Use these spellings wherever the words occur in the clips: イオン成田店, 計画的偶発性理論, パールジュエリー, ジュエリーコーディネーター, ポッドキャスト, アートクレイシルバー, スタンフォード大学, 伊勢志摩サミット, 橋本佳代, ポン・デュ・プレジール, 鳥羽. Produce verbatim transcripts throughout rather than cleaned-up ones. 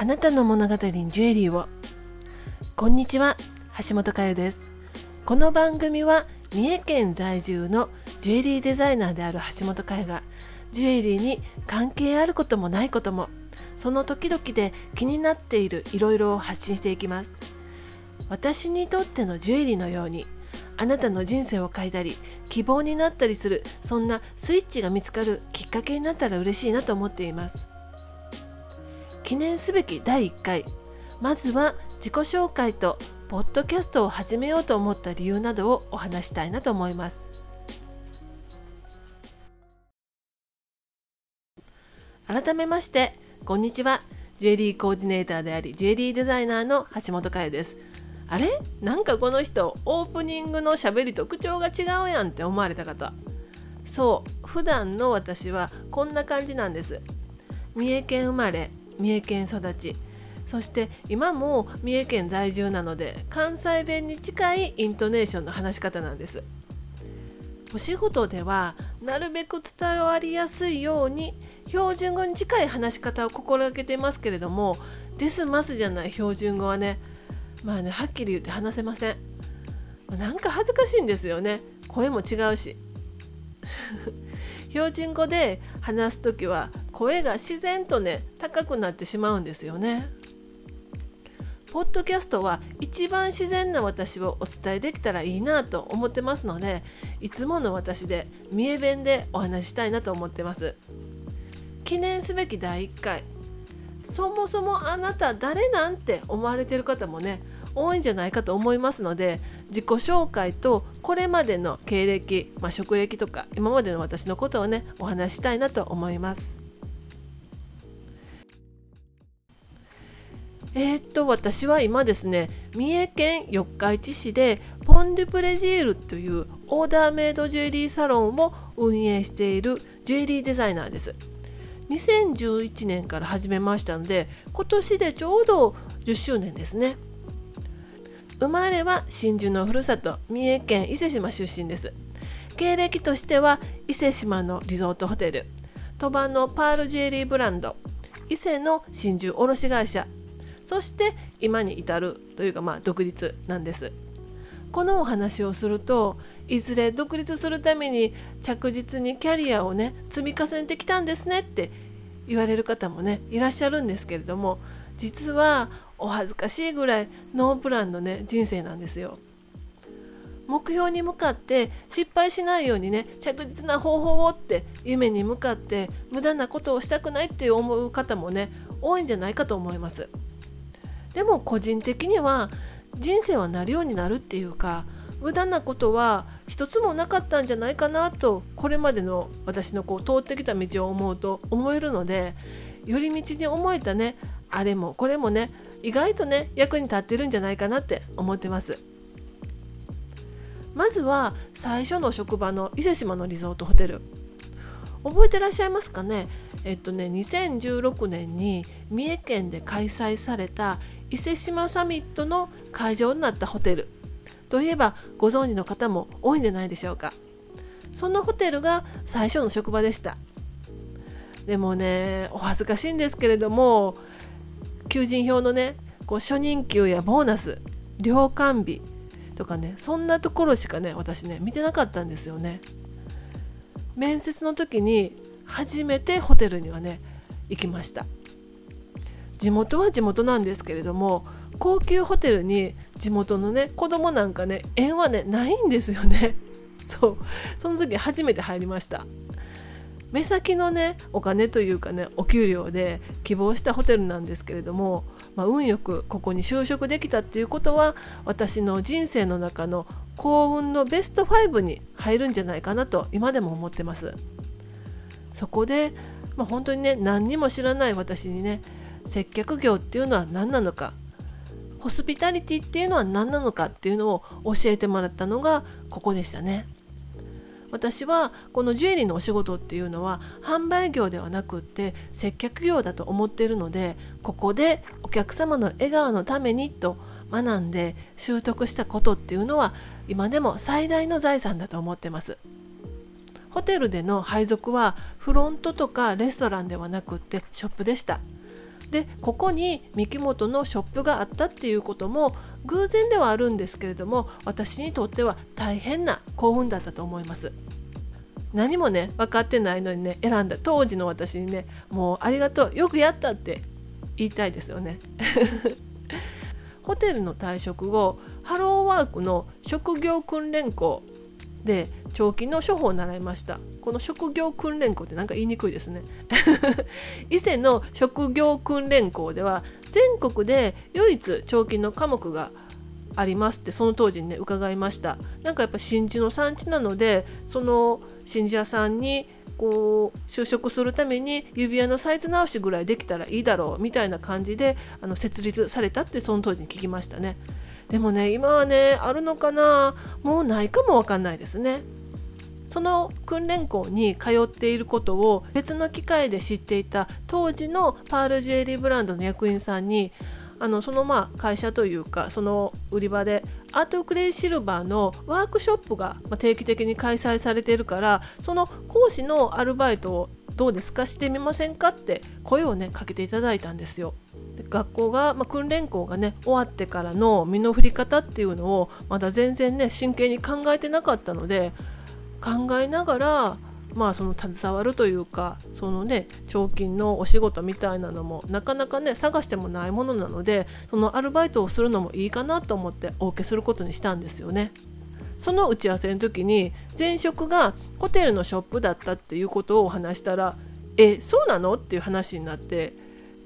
あなたの物語にジュエリーを。こんにちは、橋本佳代です。この番組は三重県在住のジュエリーデザイナーである橋本佳代が、ジュエリーに関係あることもないことも、その時々で気になっているいろいろを発信していきます。私にとってのジュエリーのように、あなたの人生を変えたり希望になったりする、そんなスイッチが見つかるきっかけになったら嬉しいなと思っています。記念すべきだいいっかい、まずは自己紹介とポッドキャストを始めようと思った理由などをお話したいなと思います。改めましてこんにちは、ジュエリーコーディネーターでありジュエリーデザイナーの橋本佳代です。あれ、なんかこの人オープニングのしゃべりと口調が違うやんって思われた方、そう普段の私はこんな感じなんです。三重県生まれ三重県育ち、そして今も三重県在住なので、関西弁に近いイントネーションの話し方なんです。お仕事ではなるべく伝わりやすいように標準語に近い話し方を心がけてますけれども、ですますじゃない標準語はね、まあね、はっきり言って話せません。なんか恥ずかしいんですよね、声も違うし標準語で話すときは声が自然とね高くなってしまうんですよね。ポッドキャストは一番自然な私をお伝えできたらいいなと思ってますので、いつもの私で三重弁でお話したいなと思ってます。記念すべきだいいっかい、そもそもあなた誰なんて思われている方もね多いんじゃないかと思いますので、自己紹介とこれまでの経歴、まあ、職歴とか今までの私のことをねお話したいなと思います。えー、っと私は今ですね、三重県四日市市でポン・デュ・プレジールというオーダーメイドジュエリーサロンを運営しているジュエリーデザイナーです。にせんじゅういちねんから始めましたので、今年でちょうどじゅっしゅうねんですね。生まれは真珠のふるさと三重県伊勢志摩出身です。経歴としては伊勢志摩のリゾートホテル、鳥羽のパールジュエリーブランド、伊勢の真珠卸会社、そして今に至るというか、まあ独立なんです。このお話をすると、いずれ独立するために着実にキャリアをね積み重ねてきたんですねって言われる方もねいらっしゃるんですけれども、実はお恥ずかしいぐらいノープランのね人生なんですよ。目標に向かって失敗しないようにね着実な方法をって、夢に向かって無駄なことをしたくないって思う方もね多いんじゃないかと思います。でも個人的には、人生はなるようになるっていうか、無駄なことは一つもなかったんじゃないかなと、これまでの私のこう通ってきた道を思うと思えるので、寄り道に思えたねあれもこれもね意外とね役に立ってるんじゃないかなって思ってます。まずは最初の職場の伊勢志摩のリゾートホテル、覚えてらっしゃいますかね。えっとねにせんじゅうろくねんに三重県で開催された伊勢志摩サミットの会場になったホテルといえば、ご存知の方も多いんじゃないでしょうか。そのホテルが最初の職場でした。でもね、お恥ずかしいんですけれども、求人票のねこう初任給やボーナス、寮間日とかね、そんなところしかね私ね見てなかったんですよね。面接の時に初めてホテルにはね行きました。地元は地元なんですけれども、高級ホテルに地元のね子供なんかね縁はねないんですよね。そう、その時初めて入りました。目先のねお金というかねお給料で希望したホテルなんですけれども、まあ、運よくここに就職できたっていうことは、私の人生の中の幸運のベストごに入るんじゃないかなと今でも思ってます。そこで、まあ、本当にね何にも知らない私にね、接客業っていうのは何なのか、ホスピタリティっていうのは何なのかっていうのを教えてもらったのがここでしたね。私はこのジュエリーのお仕事っていうのは販売業ではなくって接客業だと思っているので、ここでお客様の笑顔のためにと学んで習得したことっていうのは、今でも最大の財産だと思ってます。ホテルでの配属はフロントとかレストランではなくってショップでした。でここに三木本のショップがあったっていうことも偶然ではあるんですけれども、私にとっては大変な幸運だったと思います。何もね分かってないのにね選んだ当時の私にね、もうありがとう、よくやったって言いたいですよね。ホテルの退職後、ハローワークの職業訓練校で長期の処方を習いました。この職業訓練校ってなんか言いにくいですね。伊勢の職業訓練校では全国で唯一長期の科目がありますってその当時にね伺いました。なんかやっぱ真珠の産地なので、その真珠屋さんにこう就職するために指輪のサイズ直しぐらいできたらいいだろうみたいな感じであの設立されたってその当時に聞きましたね。でもね今はねあるのかな、もうないかもわかんないですね。その訓練校に通っていることを別の機会で知っていた当時のパールジュエリーブランドの役員さんに、あのそのまあ会社というかその売り場でアートクレイシルバーのワークショップが定期的に開催されているから、その講師のアルバイトをどうですかしてみませんかって声をねかけていただいたんですよ。で学校が、まあ、訓練校がね終わってからの身の振り方っていうのをまだ全然ね真剣に考えてなかったので、考えながらまあその携わるというかそのね彫金のお仕事みたいなのもなかなかね探してもないものなので、そのアルバイトをするのもいいかなと思ってお受けすることにしたんですよね。その打ち合わせの時に前職がホテルのショップだったっていうことを話したら、えそうなのっていう話になって、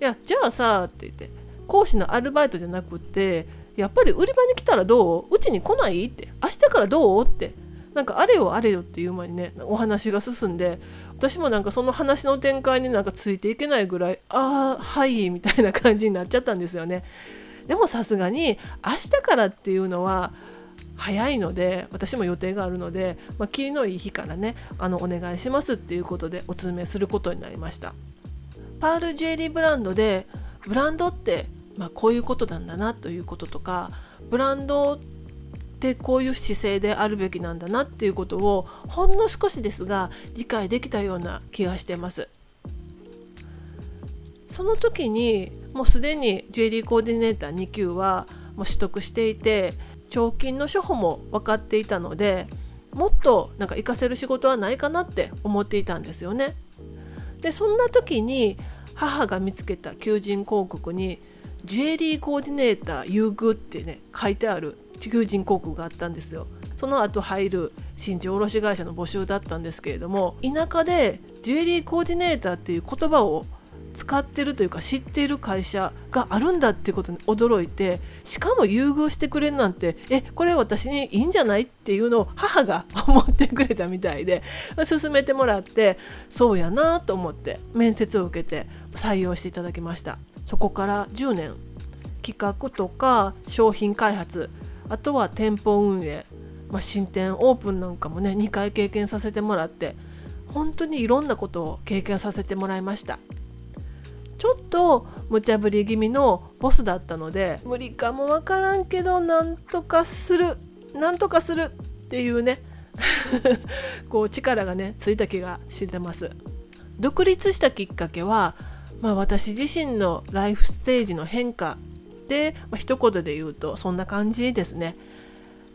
いやじゃあさって言って、講師のアルバイトじゃなくってやっぱり売り場に来たらどう、うちに来ないって、明日からどうって、なんかあれよあれよっていう間にねお話が進んで、私もなんかその話の展開になんかついていけないぐらい、ああはいみたいな感じになっちゃったんですよね。でもさすがに明日からっていうのは早いので、私も予定があるので、まあ、気のいい日からねあのお願いしますっていうことでお詰めすることになりました。パールジュエリーブランドでブランドって、まあ、こういうことなんだなということとか、ブランドってでこういう姿勢であるべきなんだなっていうことをほんの少しですが理解できたような気がしてます。その時にもうすでにジュエリーコーディネーターに級はもう取得していて、彫金の処方も分かっていたので、もっとなんか活かせる仕事はないかなって思っていたんですよね。でそんな時に母が見つけた求人広告にジュエリーコーディネーター優遇ってね書いてある求人広告があったんですよ。その後入る真珠卸会社の募集だったんですけれども、田舎でジュエリーコーディネーターっていう言葉を使ってるというか知っている会社があるんだっていうことに驚いて、しかも優遇してくれるなんて、えこれ私にいいんじゃないっていうのを母が思ってくれたみたいで勧めてもらって、そうやなと思って面接を受けて採用していただきました。そこからじゅうねん企画とか商品開発、あとは店舗運営、まあ、新店オープンなんかもねにかい経験させてもらって、本当にいろんなことを経験させてもらいました。ちょっと無茶ぶり気味のボスだったので、無理かもわからんけどなんとかするなんとかするっていうねこう力がねついた気がしてます。独立したきっかけは、まあ、私自身のライフステージの変化で、まあ、一言で言うとそんな感じですね。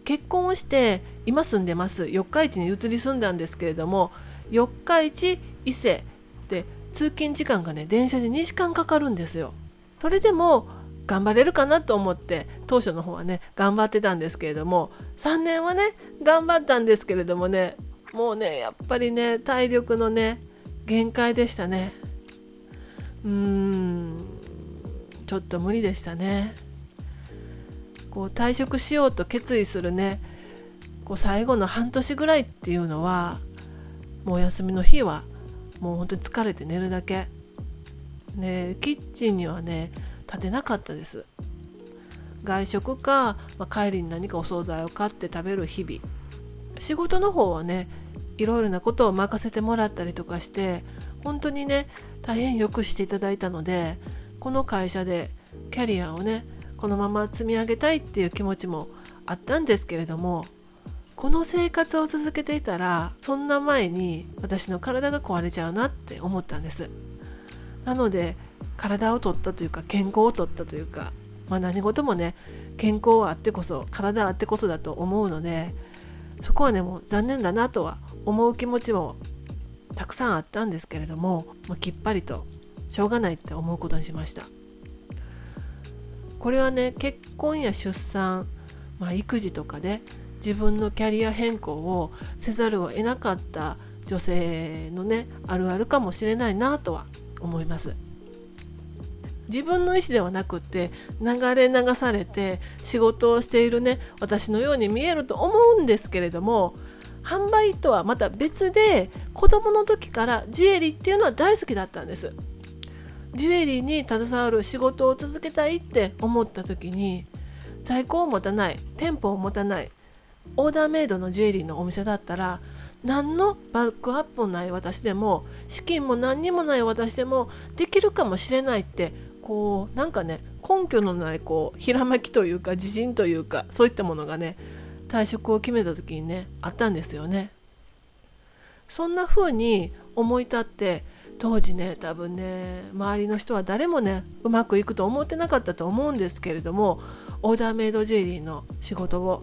結婚をして今住んでます四日市に移り住んだんですけれども、四日市伊勢で通勤時間がね電車でにじかんかかるんですよ。それでも頑張れるかなと思って当初の方はね頑張ってたんですけれども、さんねんはね頑張ったんですけれどもね、もうねやっぱりね体力のね限界でしたね。うーんちょっと無理でしたね。こう退職しようと決意するねこう最後の半年ぐらいっていうのは、もうお休みの日はもう本当に疲れて寝るだけ、ね、キッチンにはね立てなかったです。外食か、まあ、帰りに何かお惣菜を買って食べる日々。仕事の方はねいろいろなことを任せてもらったりとかして、本当にね大変よくしていただいたので、この会社でキャリアをねこのまま積み上げたいっていう気持ちもあったんですけれども、この生活を続けていたらそんな前に私の体が壊れちゃうなって思ったんです。なので体を取ったというか健康を取ったというか、まあ、何事もね健康はあってこそ体はあってこそだと思うので、そこはねもう残念だなとは思う気持ちもたくさんあったんですけれども、もうきっぱりとしょうがないって思うことにしました。これはね結婚や出産、まあ、育児とかで自分のキャリア変更をせざるを得なかった女性のねあるあるかもしれないなとは思います。自分の意思ではなくって流れ流されて仕事をしているね私のように見えると思うんですけれども、販売とはまた別で子供の時からジュエリーっていうのは大好きだったんです。ジュエリーに携わる仕事を続けたいって思った時に、在庫を持たない、店舗を持たない、オーダーメイドのジュエリーのお店だったら何のバックアップもない私でも資金も何にもない私でもできるかもしれないって、こうなんかね根拠のないこうひらめきというか自信というか、そういったものがね退職を決めた時にねあったんですよね。そんな風に思い立って当時ね多分ね周りの人は誰もねうまくいくと思ってなかったと思うんですけれども、オーダーメイドジュエリーの仕事を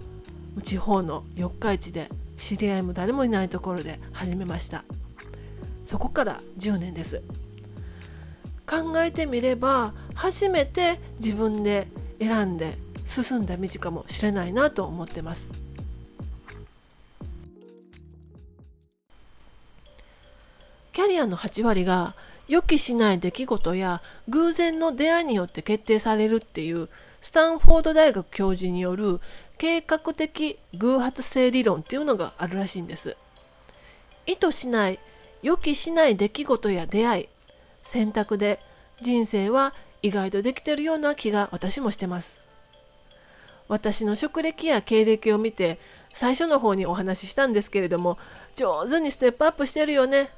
地方の四日市で知り合いも誰もいないところで始めました。そこからじゅうねんです。考えてみれば初めて自分で選んで進んだ道かもしれないなと思ってます。キャリアのはちわりが予期しない出来事や偶然の出会いによって決定されるっていうスタンフォード大学教授による計画的偶発性理論っていうのがあるらしいんです。意図しない予期しない出来事や出会い、選択で人生は意外とできてるような気が私もしてます。私の職歴や経歴を見て最初の方にお話ししたんですけれども、上手にステップアップしてるよね、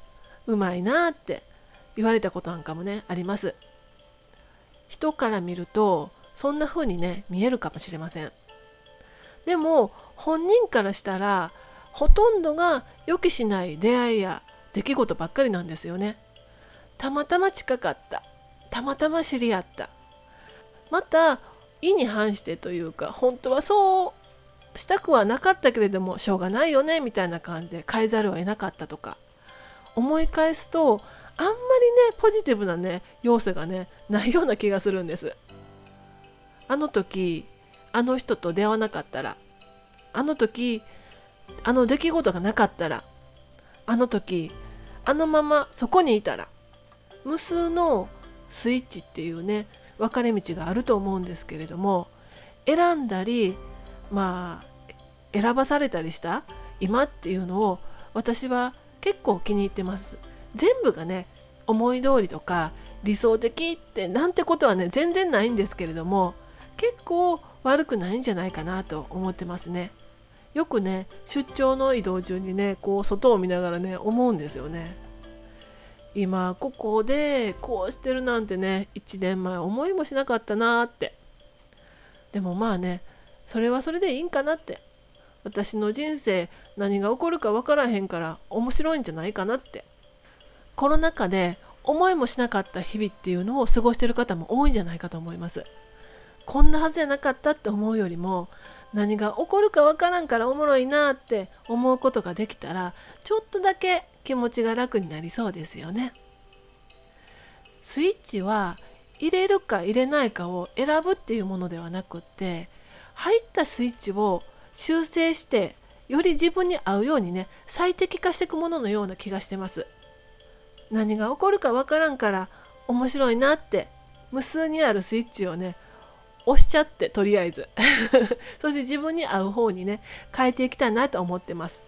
うまいなって言われたことなんかもねあります。人から見るとそんな風にね見えるかもしれません。でも本人からしたらほとんどが予期しない出会いや出来事ばっかりなんですよね。たまたま近かった、たまたま知り合った、また意に反してというか本当はそうしたくはなかったけれどもしょうがないよねみたいな感じで変えざるを得なかったとか、思い返すとあんまりねポジティブなね要素がねないような気がするんです。あの時あの人と出会わなかったら、あの時あの出来事がなかったら、あの時あのままそこにいたら、無数のスイッチっていうね分かれ道があると思うんですけれども、選んだりまあ選ばされたりした今っていうのを私は結構気に入ってます。全部がね思い通りとか理想的ってなんてことはね全然ないんですけれども、結構悪くないんじゃないかなと思ってますね。よくね出張の移動中にねこう外を見ながらね思うんですよね。今ここでこうしてるなんてねいちねんまえ思いもしなかったなーって。でもまあねそれはそれでいいんかなって、私の人生何が起こるか分からへんから面白いんじゃないかなって。コロナ禍で思いもしなかった日々っていうのを過ごしてる方も多いんじゃないかと思います。こんなはずじゃなかったって思うよりも何が起こるか分からんからおもろいなって思うことができたらちょっとだけ気持ちが楽になりそうですよね。スイッチは入れるか入れないかを選ぶっていうものではなくって、入ったスイッチを修正してより自分に合うようにね最適化していくもののような気がしてます。何が起こるかわからんから面白いなって無数にあるスイッチをね押しちゃって、とりあえずそして自分に合う方にね変えていきたいなと思ってます。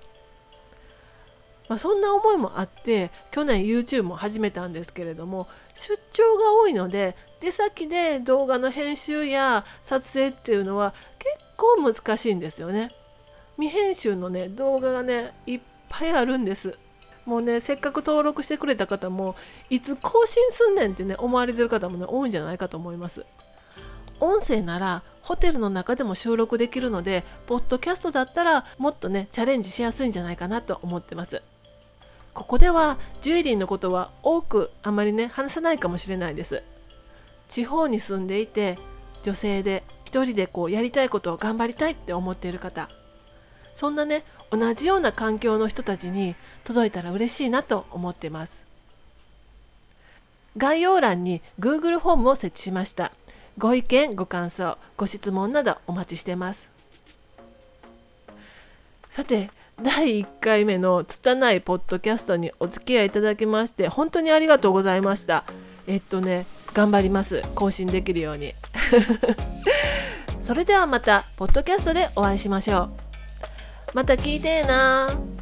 まあ、そんな思いもあって去年 YouTube も始めたんですけれども、出張が多いので出先で動画の編集や撮影っていうのは結構結構難しいんですよね。未編集のね動画がねいっぱいあるんです。もうねせっかく登録してくれた方もいつ更新すんねんってね思われてる方もね多いんじゃないかと思います。音声ならホテルの中でも収録できるので、ポッドキャストだったらもっとねチャレンジしやすいんじゃないかなと思ってます。ここではジュエリーのことは多くあまりね話さないかもしれないです。地方に住んでいて女性で一人でこうやりたいことを頑張りたいって思っている方、そんなね同じような環境の人たちに届いたら嬉しいなと思ってます。概要欄に Google フォームを設置しました。ご意見ご感想ご質問などお待ちしてます。さてだいいっかいめの拙いポッドキャストにお付き合いいただきまして本当にありがとうございました。えっとね頑張ります、更新できるようにそれではまたポッドキャストでお会いしましょう。また聞いてーなー。